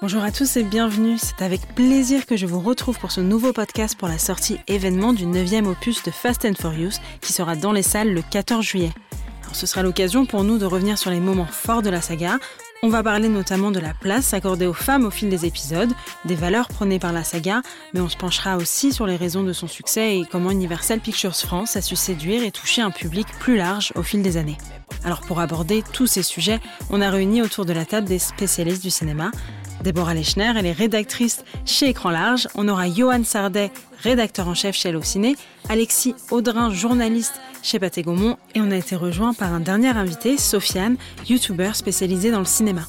Bonjour à tous et bienvenue, c'est avec plaisir que je vous retrouve pour ce nouveau podcast pour la sortie événement du 9e opus de Fast and Furious qui sera dans les salles le 14 juillet. Alors ce sera l'occasion pour nous de revenir sur les moments forts de la saga. On va parler notamment de la place accordée aux femmes au fil des épisodes, des valeurs prônées par la saga, mais on se penchera aussi sur les raisons de son succès et comment Universal Pictures France a su séduire et toucher un public plus large au fil des années. Alors pour aborder tous ces sujets, on a réuni autour de la table des spécialistes du cinéma. Déborah Lechner, elle est rédactrice chez Écran Large. On aura Johan Sardet, rédacteur en chef chez L'Off Ciné, Alexis Audrin, journaliste chez Pathé Gaumont, et on a été rejoint par un dernier invité, Sofiane, youtubeur spécialisé dans le cinéma.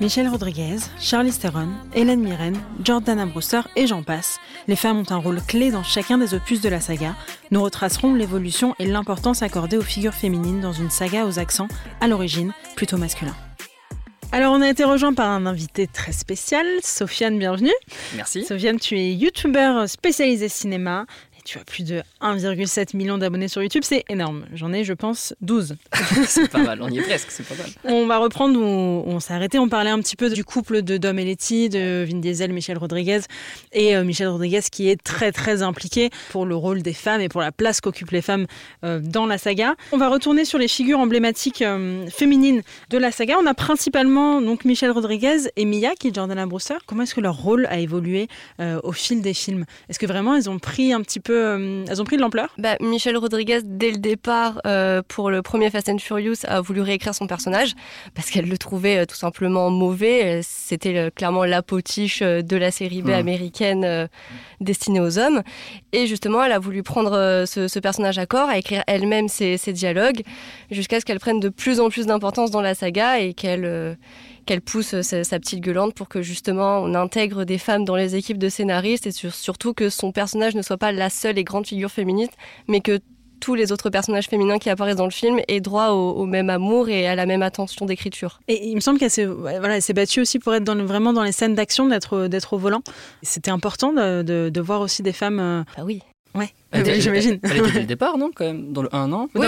Michelle Rodriguez, Charlize Theron, Helen Mirren, Jordana Brewster et j'en passe. Les femmes ont un rôle clé dans chacun des opus de la saga. Nous retracerons l'évolution et l'importance accordée aux figures féminines dans une saga aux accents, à l'origine, plutôt masculins. Alors, on a été rejoint par un invité très spécial, Sofiane, bienvenue. Merci. Sofiane, tu es youtubeur spécialisé cinéma. Tu as plus de 1,7 million d'abonnés sur YouTube, c'est énorme. J'en ai, je pense, 12. C'est pas mal, on y est presque, c'est pas mal. On va reprendre où on s'est arrêté. On parlait un petit peu du couple de Dom et Letty, de Vin Diesel, Michelle Rodriguez. Et Michelle Rodriguez qui est très, très impliquée pour le rôle des femmes et pour la place qu'occupent les femmes dans la saga. On va retourner sur les figures emblématiques féminines de la saga. On a principalement donc Michelle Rodriguez et Mia, qui est Jordana Brewster. Comment est-ce que leur rôle a évolué au fil des films? Est-ce que vraiment, elles ont pris un petit peu... elles ont pris de l'ampleur. Michelle Rodriguez, dès le départ, pour le premier Fast and Furious, a voulu réécrire son personnage parce qu'elle le trouvait tout simplement mauvais. C'était clairement la potiche de la série B américaine destinée aux hommes. Et justement, elle a voulu prendre ce personnage à corps, à écrire elle-même ses dialogues, jusqu'à ce qu'elle prenne de plus en plus d'importance dans la saga et qu'elle pousse sa petite gueulante pour que justement on intègre des femmes dans les équipes de scénaristes et surtout que son personnage ne soit pas la seule et grande figure féministe, mais que tous les autres personnages féminins qui apparaissent dans le film aient droit au même amour et à la même attention d'écriture. Et il me semble qu'elle s'est battue aussi pour être vraiment dans les scènes d'action, d'être au volant. C'était important de voir aussi des femmes... oui. Ouais. J'imagine. Elle était dès le départ, non, quand même, dans le 1 an. Oui,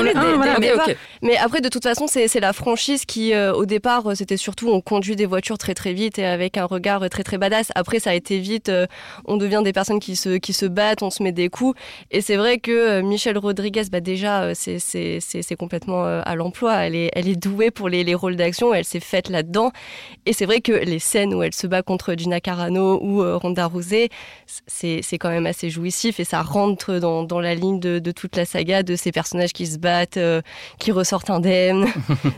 mais après, de toute façon, c'est la franchise qui, au départ, c'était surtout on conduit des voitures très très vite et avec un regard très très badass. Après, ça a été vite, on devient des personnes qui se battent, on se met des coups. Et c'est vrai que Michelle Rodriguez, déjà, c'est complètement à l'emploi. Elle est douée pour les rôles d'action, elle s'est faite là-dedans. Et c'est vrai que les scènes où elle se bat contre Gina Carano ou Ronda Rousey, c'est quand même assez jouissif et ça rentre dans la ligne de toute la saga, de ces personnages qui se battent, qui ressortent indemnes.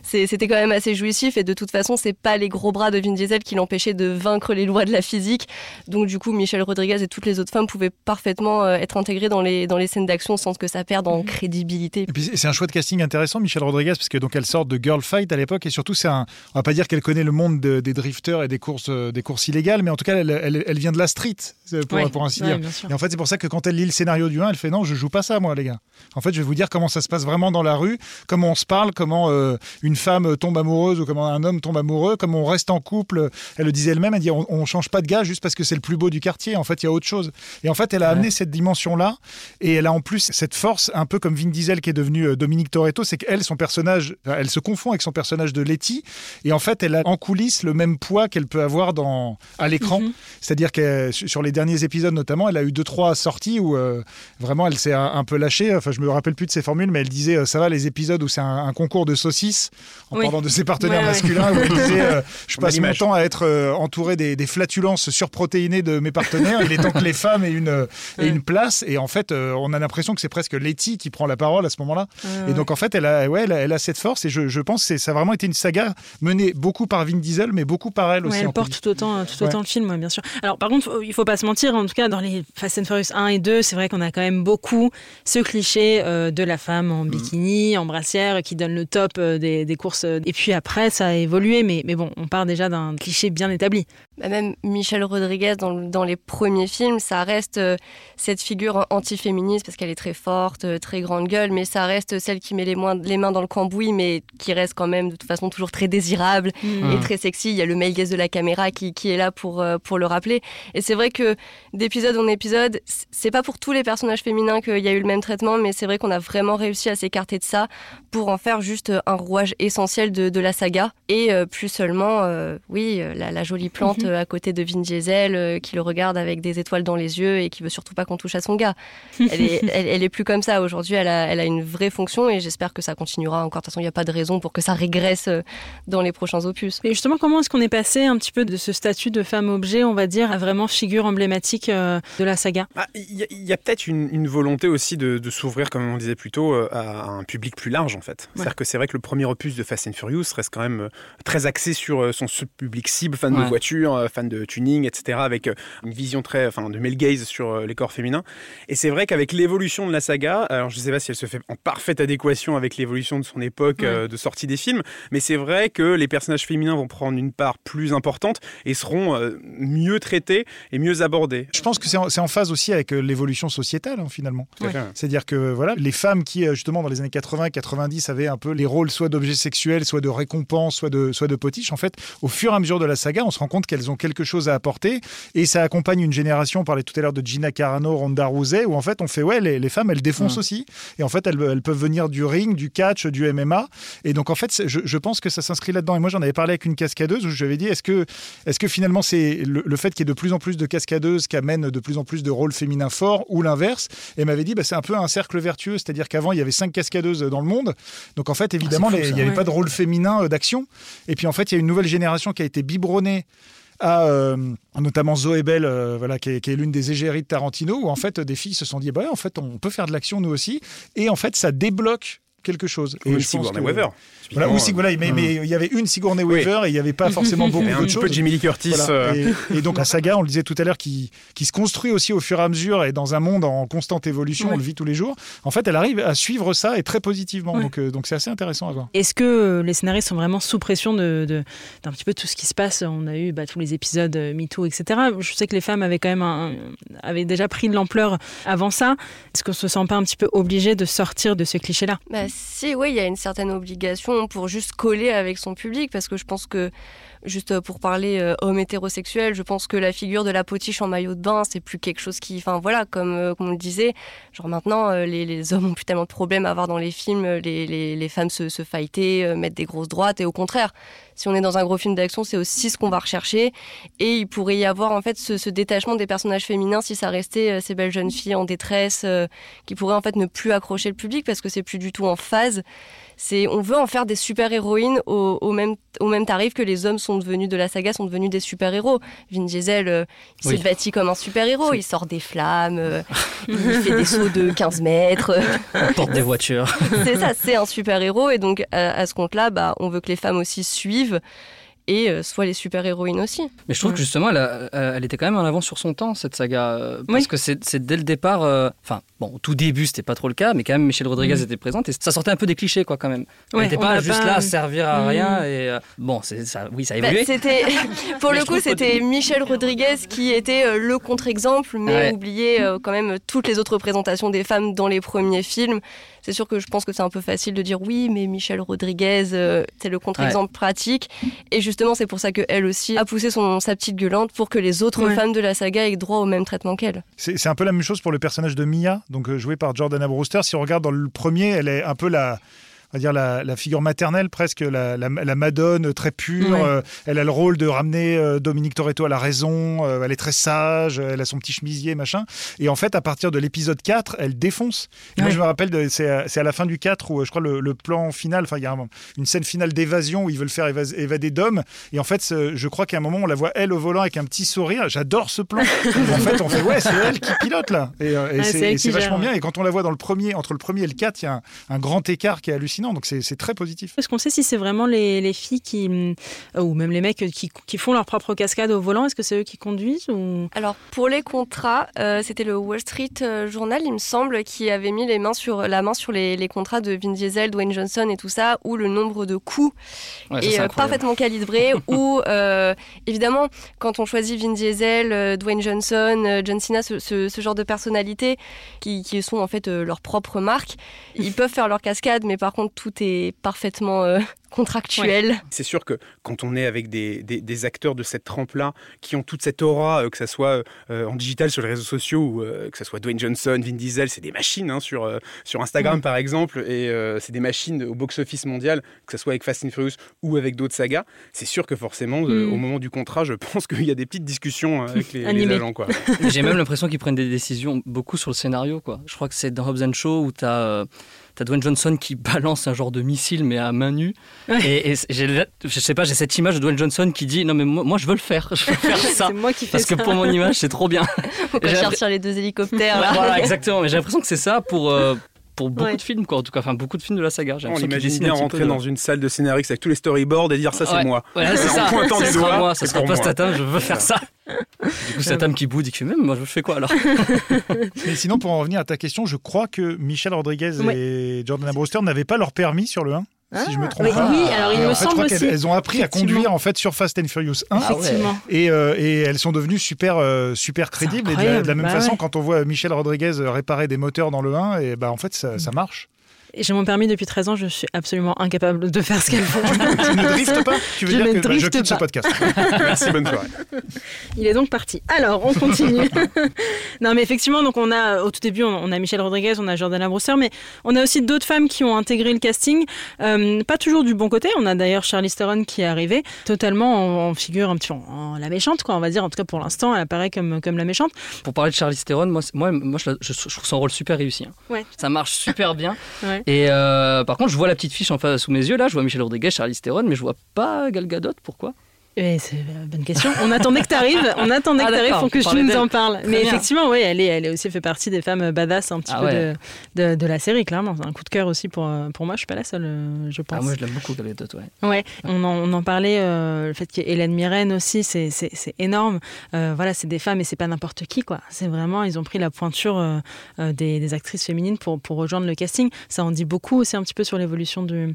C'était quand même assez jouissif et de toute façon, c'est pas les gros bras de Vin Diesel qui l'empêchaient de vaincre les lois de la physique. Donc du coup, Michelle Rodriguez et toutes les autres femmes pouvaient parfaitement être intégrées dans les scènes d'action sans que ça perde en crédibilité. Et puis, c'est un choix de casting intéressant, Michelle Rodriguez, parce que donc elle sort de Girl Fight à l'époque et surtout, on va pas dire qu'elle connaît le monde des drifters et des courses illégales, mais en tout cas, elle vient de la street, pour ainsi dire. Et en fait, c'est pour ça que quand elle lit le scénario du 1, elle fait non, je joue pas ça moi les gars. En fait, je vais vous dire comment ça se passe vraiment dans la rue, comment on se parle, comment une femme tombe amoureuse ou comment un homme tombe amoureux, comment on reste en couple. Elle le disait elle-même, elle dit on change pas de gars juste parce que c'est le plus beau du quartier. En fait, il y a autre chose. Et en fait, elle a amené cette dimension-là et elle a en plus cette force un peu comme Vin Diesel qui est devenu Dominique Toretto, c'est qu'elle son personnage, elle se confond avec son personnage de Letty et en fait, elle a en coulisses le même poids qu'elle peut avoir à l'écran. Mm-hmm. C'est-à-dire que sur les derniers épisodes notamment, elle a eu 2-3 sorties où vraiment, elle s'est un peu lâchée. Enfin, je me rappelle plus de ses formules, mais elle disait ça va les épisodes où c'est un concours de saucisses en parlant de ses partenaires masculins. Où elle disait je passe mon temps à être entourée des flatulences surprotéinées de mes partenaires. Il est temps que les femmes aient une place. Et en fait, on a l'impression que c'est presque Letty qui prend la parole à ce moment-là. Et donc, en fait, elle a cette force. Et je pense que ça a vraiment été une saga menée beaucoup par Vin Diesel, mais beaucoup par elle aussi. Elle porte tout autant le film, bien sûr. Alors, par contre, il faut pas se mentir. En tout cas, dans les Fast and Furious 1 et 2, c'est vrai qu'on a quand même beaucoup ce cliché de la femme en bikini, en brassière, qui donne le top des courses. Et puis après, ça a évolué, mais bon, on part déjà d'un cliché bien établi. Même Michelle Rodriguez, dans les premiers films, ça reste cette figure anti-féministe, parce qu'elle est très forte, très grande gueule, mais ça reste celle qui met les mains dans le cambouis, mais qui reste quand même, de toute façon, toujours très désirable et très sexy. Il y a le male gaze de la caméra qui est là pour le rappeler. Et c'est vrai que d'épisode en épisode, c'est pas pour tous les personnages personnages féminins qu'il y a eu le même traitement, mais c'est vrai qu'on a vraiment réussi à s'écarter de ça pour en faire juste un rouage essentiel de la saga et plus seulement la jolie plante à côté de Vin Diesel qui le regarde avec des étoiles dans les yeux et qui veut surtout pas qu'on touche à son gars. Elle est plus comme ça aujourd'hui, elle a une vraie fonction et j'espère que ça continuera encore. De toute façon, il n'y a pas de raison pour que ça régresse dans les prochains opus. Et justement, comment est-ce qu'on est passé un petit peu de ce statut de femme objet, on va dire, à vraiment figure emblématique de la saga ? Il y a peut-être une volonté aussi de s'ouvrir, comme on disait plus tôt, à un public plus large en fait. Ouais. C'est-à-dire que c'est vrai que le premier opus de Fast and Furious reste quand même très axé sur son public cible, fan de voitures, fan de tuning, etc., avec une vision de male gaze sur les corps féminins. Et c'est vrai qu'avec l'évolution de la saga, alors je ne sais pas si elle se fait en parfaite adéquation avec l'évolution de son époque de sortie des films, mais c'est vrai que les personnages féminins vont prendre une part plus importante et seront mieux traités et mieux abordés. Je pense que c'est en phase aussi avec l'évolution sociétale finalement. Ouais. C'est-à-dire que voilà, les femmes qui justement dans les années 80-90 avaient un peu les rôles soit d'objets sexuels, soit de récompenses, soit de potiches, en fait, au fur et à mesure de la saga, on se rend compte qu'elles ont quelque chose à apporter et ça accompagne une génération. On parlait tout à l'heure de Gina Carano, Ronda Rousey, où en fait on fait les femmes elles défoncent aussi et en fait elles peuvent venir du ring, du catch, du MMA et donc en fait je pense que ça s'inscrit là-dedans. Et moi j'en avais parlé avec une cascadeuse où je lui avais dit est-ce que finalement c'est le fait qu'il y ait de plus en plus de cascadeuses qui amène de plus en plus de rôles féminins forts ou l'inverse, et m'avait dit c'est un peu un cercle vertueux, c'est-à-dire qu'avant il y avait 5 cascadeuses dans le monde, donc en fait évidemment il n'y avait pas de rôle féminin d'action et puis en fait il y a une nouvelle génération qui a été biberonnée à notamment Zoé Bell, qui est l'une des égéries de Tarantino, où en fait des filles se sont dit en fait on peut faire de l'action nous aussi, et en fait ça débloque quelque chose. Et Sigourney Weaver. Mais il y avait une Sigourney Weaver et il n'y avait pas forcément beaucoup d'autres choses. Un peu de Jamie Lee Curtis. Et donc la saga, on le disait tout à l'heure, qui se construit aussi au fur et à mesure et dans un monde en constante évolution, on le vit tous les jours. En fait, elle arrive à suivre ça et très positivement. Ouais. Donc c'est assez intéressant à voir. Est-ce que les scénaristes sont vraiment sous pression d'un petit peu tout ce qui se passe ? On a eu tous les épisodes MeToo, etc. Je sais que les femmes avaient quand même avaient déjà pris de l'ampleur avant ça. Est-ce qu'on ne se sent pas un petit peu obligé de sortir de ce cliché-là ? Si, oui, il y a une certaine obligation pour juste coller avec son public, parce que je pense que, juste pour parler homme hétérosexuel, je pense que la figure de la potiche en maillot de bain, c'est plus quelque chose qui... Enfin voilà, comme on le disait, genre maintenant, les hommes ont plus tellement de problèmes à voir dans les films, les femmes se fighter, mettre des grosses droites, et au contraire, si on est dans un gros film d'action, c'est aussi ce qu'on va rechercher, et il pourrait y avoir en fait ce détachement des personnages féminins si ça restait ces belles jeunes filles en détresse, qui pourraient en fait ne plus accrocher le public, parce que c'est plus du tout en phase. On veut en faire des super-héroïnes au même tarif que les hommes sont devenus de la saga, sont devenus des super-héros. Vin Diesel, il s'est bâti comme un super-héros. Il sort des flammes, il fait des sauts de 15 mètres. Il porte des voitures. C'est ça, c'est un super-héros. Et donc, à ce compte-là, on veut que les femmes aussi suivent. Et soit les super-héroïnes aussi. Mais je trouve que justement, elle était quand même en avance sur son temps, cette saga. Parce que c'est dès le départ... au tout début, c'était pas trop le cas, mais quand même, Michelle Rodriguez était présente. Et ça sortait un peu des clichés, quoi, quand même. Ouais, elle n'était pas juste là à servir à rien. Et, ça a évolué. Pour le coup, c'était Michelle Rodriguez qui était le contre-exemple, mais oubliait quand même toutes les autres représentations des femmes dans les premiers films. C'est sûr que je pense que c'est un peu facile de dire oui, mais Michelle Rodriguez, c'est le contre-exemple pratique. Et justement, c'est pour ça qu'elle aussi a poussé sa petite gueulante pour que les autres femmes de la saga aient droit au même traitement qu'elle. C'est un peu la même chose pour le personnage de Mia, donc joué par Jordana Brewster. Si on regarde dans le premier, elle est un peu la figure maternelle presque, la madone très pure. Elle a le rôle de ramener Dominique Toretto à la raison, elle est très sage, elle a son petit chemisier machin, et en fait à partir de l'épisode 4 elle défonce. Moi je me rappelle c'est à la fin du 4 où je crois le plan final, il y a une scène finale d'évasion où ils veulent faire évader Dom, et en fait je crois qu'à un moment on la voit elle au volant avec un petit sourire, j'adore ce plan. En fait on fait c'est elle qui pilote là, et c'est vachement bien. Et quand on la voit dans le premier, entre le premier et le 4, il y a un grand écart qui est hallucinant. Non, donc c'est très positif. Est-ce qu'on sait si c'est vraiment les filles ou même les mecs qui font leur propre cascade au volant ? Est-ce que c'est eux qui conduisent ? Alors pour les contrats, c'était le Wall Street Journal, il me semble, qui avait mis la main sur les contrats de Vin Diesel, Dwayne Johnson et tout ça, où le nombre de coups est parfaitement calibré. Où évidemment, quand on choisit Vin Diesel, Dwayne Johnson, John Cena, ce genre de personnalités qui sont en fait leur propre marque, ils peuvent faire leur cascade, mais par contre compte, tout est parfaitement contractuel. Ouais. C'est sûr que quand on est avec des acteurs de cette trempe-là, qui ont toute cette aura, que ça soit en digital sur les réseaux sociaux, ou que ça soit Dwayne Johnson, Vin Diesel, c'est des machines hein, sur Instagram par exemple, et c'est des machines au box-office mondial, que ça soit avec Fast and Furious ou avec d'autres sagas, c'est sûr que forcément, au moment du contrat, je pense qu'il y a des petites discussions avec les agents. Quoi. J'ai même l'impression qu'ils prennent des décisions beaucoup sur le scénario. Quoi. Je crois que c'est dans Hobbs and Shaw où t'as Dwayne Johnson qui balance un genre de missile mais à main nue et je sais pas, j'ai cette image de Dwayne Johnson qui dit non mais moi je veux faire ça. C'est moi qui fais parce ça. Que pour mon image c'est trop bien. Faut qu'on cherche sur les deux hélicoptères. Voilà exactement, mais j'ai l'impression que c'est ça pour beaucoup de films quoi, en tout cas, enfin beaucoup de films de la saga. On l'imagine bien rentrer dans une salle de scénariste avec tous les storyboards et dire ça c'est moi. Ouais, c'est ça. Pointant du doigt. Moi, ça sera pas Statham, je veux faire ça. Du coup, Statham qui boude, il fait même moi je fais quoi alors. Mais sinon, pour en revenir à ta question, je crois que Michelle Rodriguez et Jordana Brewster n'avaient pas leur permis sur le 1. Si je me trompe pas. Oui, alors il me semble aussi. Elles ont appris à conduire en fait sur Fast and Furious 1. Effectivement. Et elles sont devenues super crédibles. Et de la même façon, quand on voit Michelle Rodriguez réparer des moteurs dans le 1, et en fait ça marche. Et j'ai mon permis depuis 13 ans, je suis absolument incapable de faire ce qu'elles font. Tu ne driftes pas ? Tu veux dire que je quitte ce podcast. Merci, bonne soirée. Il est donc parti. Alors, on continue. Non, mais effectivement, donc on a, au tout début, on a Michelle Rodriguez, on a Jordana Brewster, mais on a aussi d'autres femmes qui ont intégré le casting. Pas toujours du bon côté. On a d'ailleurs Charlize Theron qui est arrivée, totalement en figure un petit peu en la méchante, quoi, on va dire. En tout cas, pour l'instant, elle apparaît comme la méchante. Pour parler de Charlize Theron, moi je trouve son rôle super réussi. Hein. Ouais. Ça marche super bien. Ouais. Et par contre, je vois la petite fiche en face sous mes yeux, là, je vois Michelle Rodriguez, Charlize Theron, mais je vois pas Gal Gadot, pourquoi ? C'est une bonne question. On attendait que t'arrives. Pour que tu nous en parles. Mais effectivement, oui, elle est aussi fait partie des femmes badass un petit peu de la série, clairement. Un coup de cœur aussi pour moi. Je suis pas la seule, je pense. Ah, moi, je l'aime beaucoup, Gal Gadot. Ouais. On en parlait. Le fait qu'il y ait Helen Mirren aussi, c'est énorme. Voilà, c'est des femmes et c'est pas n'importe qui, quoi. C'est vraiment, ils ont pris la pointure des actrices féminines pour rejoindre le casting. Ça en dit beaucoup aussi un petit peu sur l'évolution du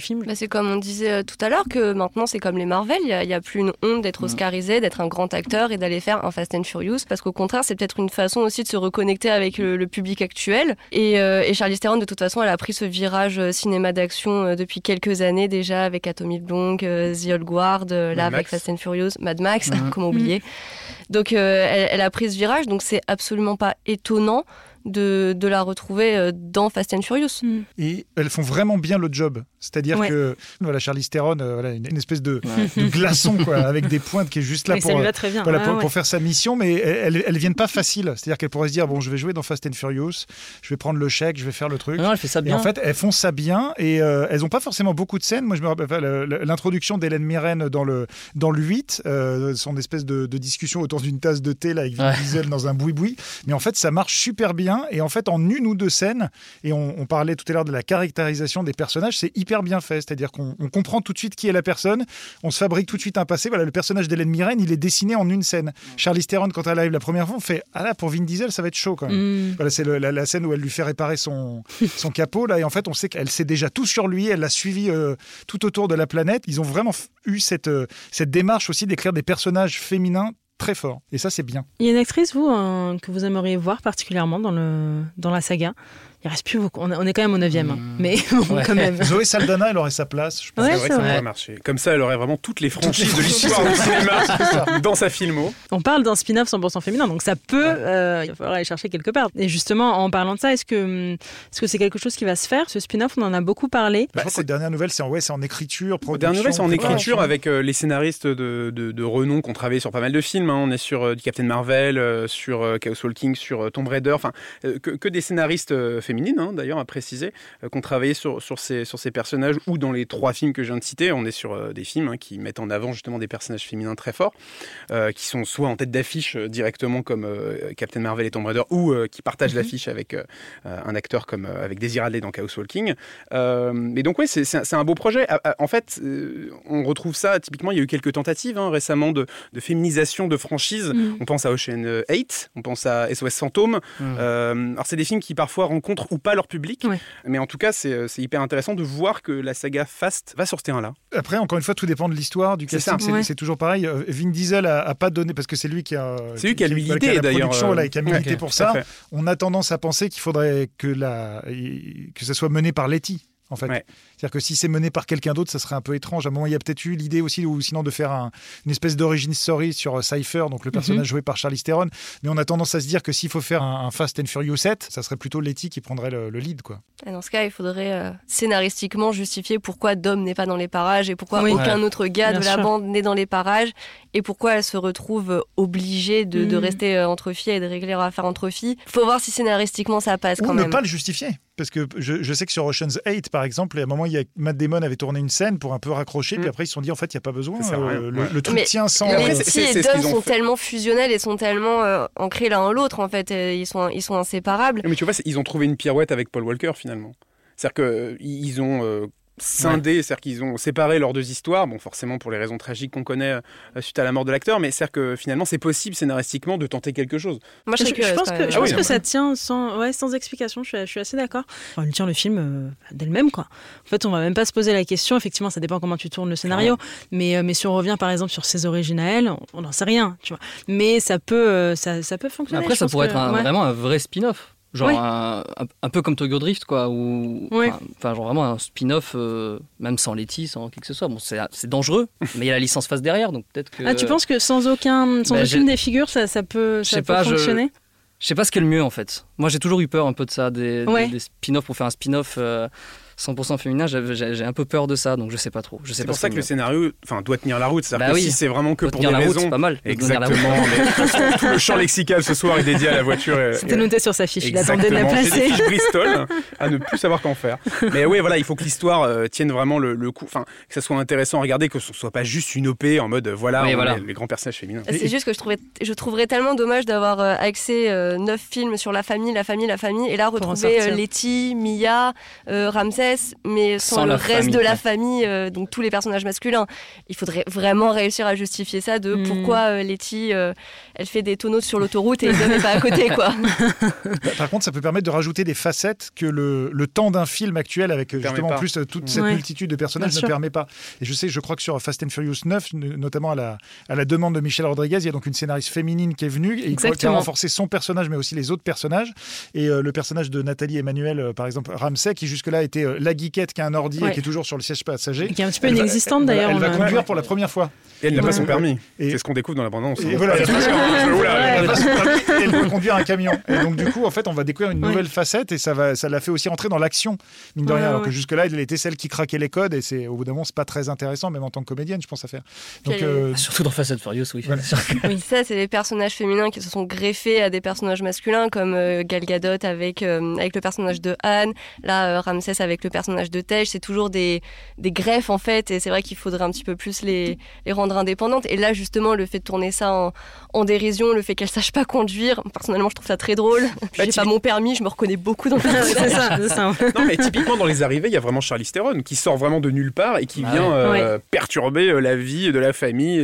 film. Bah, c'est comme on disait tout à l'heure que maintenant, c'est comme les Marvel. Il n'y a plus une honte d'être oscarisé, d'être un grand acteur et d'aller faire un Fast and Furious, parce qu'au contraire, c'est peut-être une façon aussi de se reconnecter avec le public actuel. Et Charlize Theron, de toute façon, elle a pris ce virage cinéma d'action depuis quelques années déjà, avec Atomic Blonde, The Old Guard, là avec Fast and Furious, Mad Max, comment oublier. Donc elle a pris ce virage, donc c'est absolument pas étonnant de la retrouver dans Fast and Furious. Et elles font vraiment bien le job. C'est-à-dire que voilà, Charlize Theron, voilà, une espèce de glaçon, quoi, avec des pointes qui est juste là pour faire sa mission, mais elles viennent pas faciles. C'est-à-dire qu'elles pourraient se dire, bon, je vais jouer dans Fast and Furious, je vais prendre le chèque, je vais faire le truc. Non, elle fait ça bien. Et en fait, elles font ça bien et elles n'ont pas forcément beaucoup de scènes. Moi, je me rappelle l'introduction d'Hélène Mirren dans le 8, son espèce de discussion autour d'une tasse de thé là, avec Vin Diesel dans un boui-boui. Mais en fait, ça marche super bien. Et en fait, en une ou deux scènes, et on parlait tout à l'heure de la caractérisation des personnages, c'est hyper bien fait. C'est-à-dire qu'on comprend tout de suite qui est la personne, on se fabrique tout de suite un passé. Voilà, le personnage d'Hélène Mirren, il est dessiné en une scène. Charlize Theron, quand elle arrive la première fois, on fait « Ah là, pour Vin Diesel, ça va être chaud quand même ». Voilà, c'est la scène où elle lui fait réparer son capot. Là, et en fait, on sait qu'elle sait déjà tout sur lui, elle l'a suivi tout autour de la planète. Ils ont vraiment eu cette démarche aussi d'écrire des personnages féminins très fort. Et ça, c'est bien. Il y a une actrice, vous, que vous aimeriez voir particulièrement dans la saga ? Il reste plus beaucoup. On est quand même au 9e, mais bon, quand même. Zoé Saldana, elle aurait sa place. Je pense que ça aurait marché. Comme ça, elle aurait vraiment toutes les franchises de l'histoire du cinéma dans sa filmo. On parle d'un spin-off 100% féminin, donc ça peut. Il va falloir aller chercher quelque part. Et justement, en parlant de ça, est-ce que c'est quelque chose qui va se faire ? Ce spin-off, on en a beaucoup parlé. Je crois que les dernières nouvelles, c'est en écriture. Avec les scénaristes de renom qui ont travaillé sur pas mal de films. Hein. On est sur Captain Marvel, sur Chaos Walking, sur Tomb Raider. Enfin, que des scénaristes féminine, hein, d'ailleurs, à préciser, qu'on travaillait sur ces personnages ou dans les 3 films que je viens de citer. On est sur des films qui mettent en avant justement des personnages féminins très forts, qui sont soit en tête d'affiche directement comme Captain Marvel et Tomb Raider, ou qui partagent l'affiche avec un acteur comme avec Daisy Ridley dans Chaos Walking. Mais donc oui, c'est un beau projet. En fait, on retrouve ça typiquement, il y a eu quelques tentatives récemment de féminisation de franchises. On pense à Ocean's 8, on pense à SOS Fantôme. Alors c'est des films qui parfois rencontrent ou pas leur public, mais en tout cas c'est hyper intéressant de voir que la saga Fast va sur ce terrain-là. Après, encore une fois, tout dépend de l'histoire, du casting, c'est toujours pareil. Vin Diesel a pas donné, parce que c'est lui qui a... C'est lui qui a milité, d'ailleurs. Qui a milité pour ça. On a tendance à penser qu'il faudrait que ça soit mené par Letty. en fait. Ouais. C'est-à-dire que si c'est mené par quelqu'un d'autre, ça serait un peu étrange. À un moment, il y a peut-être eu l'idée aussi, ou sinon de faire une espèce d'origin story sur Cypher, donc le personnage joué par Charlize Theron. Mais on a tendance à se dire que s'il faut faire un Fast and Furious 7, ça serait plutôt Letty qui prendrait le lead, quoi. Et dans ce cas, il faudrait scénaristiquement justifier pourquoi Dom n'est pas dans les parages et pourquoi aucun autre gars de la bande n'est dans les parages et pourquoi elle se retrouve obligée de rester entre filles et de régler leur affaire entre filles. Il faut voir si scénaristiquement ça passe quand même. Ou ne pas le justifier. Parce que je sais que sur Ocean's 8, par exemple, à un moment, Matt Damon avait tourné une scène pour un peu raccrocher, puis après, ils se sont dit, en fait, il n'y a pas besoin. Le truc tient sans... Letty et Dom sont tellement fusionnels et sont tellement ancrés l'un en l'autre, en fait. Ils sont inséparables. Mais tu vois, ils ont trouvé une pirouette avec Paul Walker, finalement. C'est-à-dire qu'ils ont... scindés, c'est-à-dire qu'ils ont séparé leurs deux histoires, bon forcément pour les raisons tragiques qu'on connaît suite à la mort de l'acteur, mais c'est-à-dire que finalement c'est possible scénaristiquement de tenter quelque chose. Moi je pense que ça tient sans explication, je suis assez d'accord. Enfin, elle tient le film d'elle-même quoi. En fait on va même pas se poser la question, effectivement ça dépend comment tu tournes le scénario, mais si on revient par exemple sur ses origines à elle, on n'en sait rien, tu vois. Mais ça peut fonctionner. Après ça pourrait être vraiment un vrai spin-off. Genre un peu comme Tokyo Drift quoi, ou enfin genre vraiment un spin-off même sans Letty, sans qui que ce soit. Bon c'est dangereux, mais il y a la licence face derrière donc peut-être que. Ah tu penses que sans aucune des figures ça peut fonctionner? Je sais pas ce qu'est le mieux en fait. Moi j'ai toujours eu peur un peu de ça, des spin-offs pour faire un spin-off. 100% féminin, j'ai un peu peur de ça, donc je sais pas trop. C'est pour ça que le scénario doit tenir la route. C'est-à-dire que si c'est vraiment que pour des raisons... C'est pas mal. Exactement. Tout le champ lexical ce soir est dédié à la voiture. C'était noté sur sa fiche, il attendait de la placer. J'ai des fiches Bristol, à ne plus savoir qu'en faire. Mais oui, voilà, il faut que l'histoire tienne vraiment le coup, enfin, que ça soit intéressant à regarder, que ce soit pas juste une OP en mode, voilà. Les grands personnages féminins. C'est juste que je trouverais tellement dommage d'avoir axé 9 films sur la famille, et là retrouver Letty, Mia, Ramsay, mais sans le reste famille, de la famille, donc tous les personnages masculins. Il faudrait vraiment réussir à justifier ça de pourquoi Letty, elle fait des tonneaux sur l'autoroute et elle n'est pas à côté, quoi. Par contre, ça peut permettre de rajouter des facettes que le temps d'un film actuel, avec justement en plus toute cette multitude de personnages, ne permet pas. Et je crois que sur Fast and Furious 9, notamment à la demande de Michelle Rodriguez, il y a donc une scénariste féminine qui est venue et qui a renforcé son personnage, mais aussi les autres personnages. Et le personnage de Nathalie Emmanuel, par exemple, Ramsay, qui jusque-là était la geekette qui a un ordi et qui est toujours sur le siège passager. Et qui est un petit peu inexistante d'ailleurs. Elle va conduire pour la première fois. Et elle n'a pas son permis. C'est ce qu'on découvre dans l'abondance. Et voilà, elle n'a pas son permis et elle veut conduire un camion. Et donc du coup, en fait, on va découvrir une nouvelle facette et ça l'a fait aussi rentrer dans l'action. Mine de rien, alors que jusque-là, elle était celle qui craquait les codes et au bout d'un moment, c'est pas très intéressant, même en tant que comédienne, je pense à faire. Donc, surtout dans Fast and Furious, oui. Ça, c'est des personnages féminins qui se sont greffés à des personnages masculins comme Gal Gadot avec le personnage de Anne, là Ramsès avec le personnage de Tej, c'est toujours des greffes en fait, et c'est vrai qu'il faudrait un petit peu plus les rendre indépendantes. Et là justement, le fait de tourner ça en dérision, le fait qu'elle sache pas conduire, personnellement je trouve ça très drôle. J'ai pas mon permis, je me reconnais beaucoup dans le personnage. Non mais typiquement dans les arrivées, il y a vraiment Charlize Theron qui sort vraiment de nulle part et qui vient perturber la vie de la famille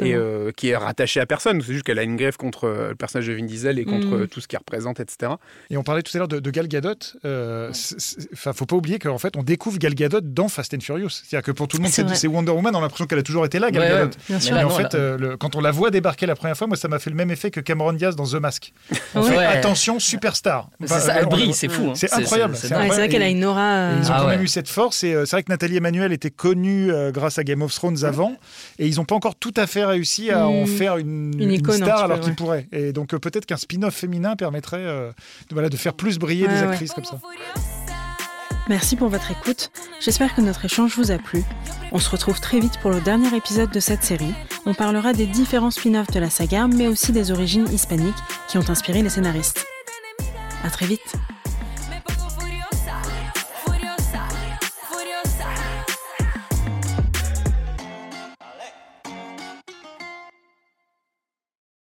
et qui est rattachée à personne. C'est juste qu'elle a une greffe contre le personnage de Vin Diesel et contre tout ce qu'elle représente, etc. Et on parlait tout à l'heure de Gal Gadot. Faut pas oublier qu'en fait on découvre Gal Gadot dans Fast and Furious, c'est-à-dire que pour tout le monde c'est Wonder Woman, on a l'impression qu'elle a toujours été là, Gal Gadot. Mais en fait quand on la voit débarquer la première fois, moi ça m'a fait le même effet que Cameron Diaz dans The Mask. Attention superstar. Elle brille, c'est fou. Hein. C'est incroyable. C'est vrai qu'elle a une aura. Ils ont quand même eu cette force. Et c'est vrai que Nathalie Emmanuel était connue grâce à Game of Thrones avant, et ils n'ont pas encore tout à fait réussi à en faire une icône, une star alors qu'ils pourraient. Et donc peut-être qu'un spin-off féminin permettrait de faire plus briller des actrices comme ça. Merci pour votre écoute, j'espère que notre échange vous a plu. On se retrouve très vite pour le dernier épisode de cette série. On parlera des différents spin-offs de la saga, mais aussi des origines hispaniques qui ont inspiré les scénaristes. À très vite.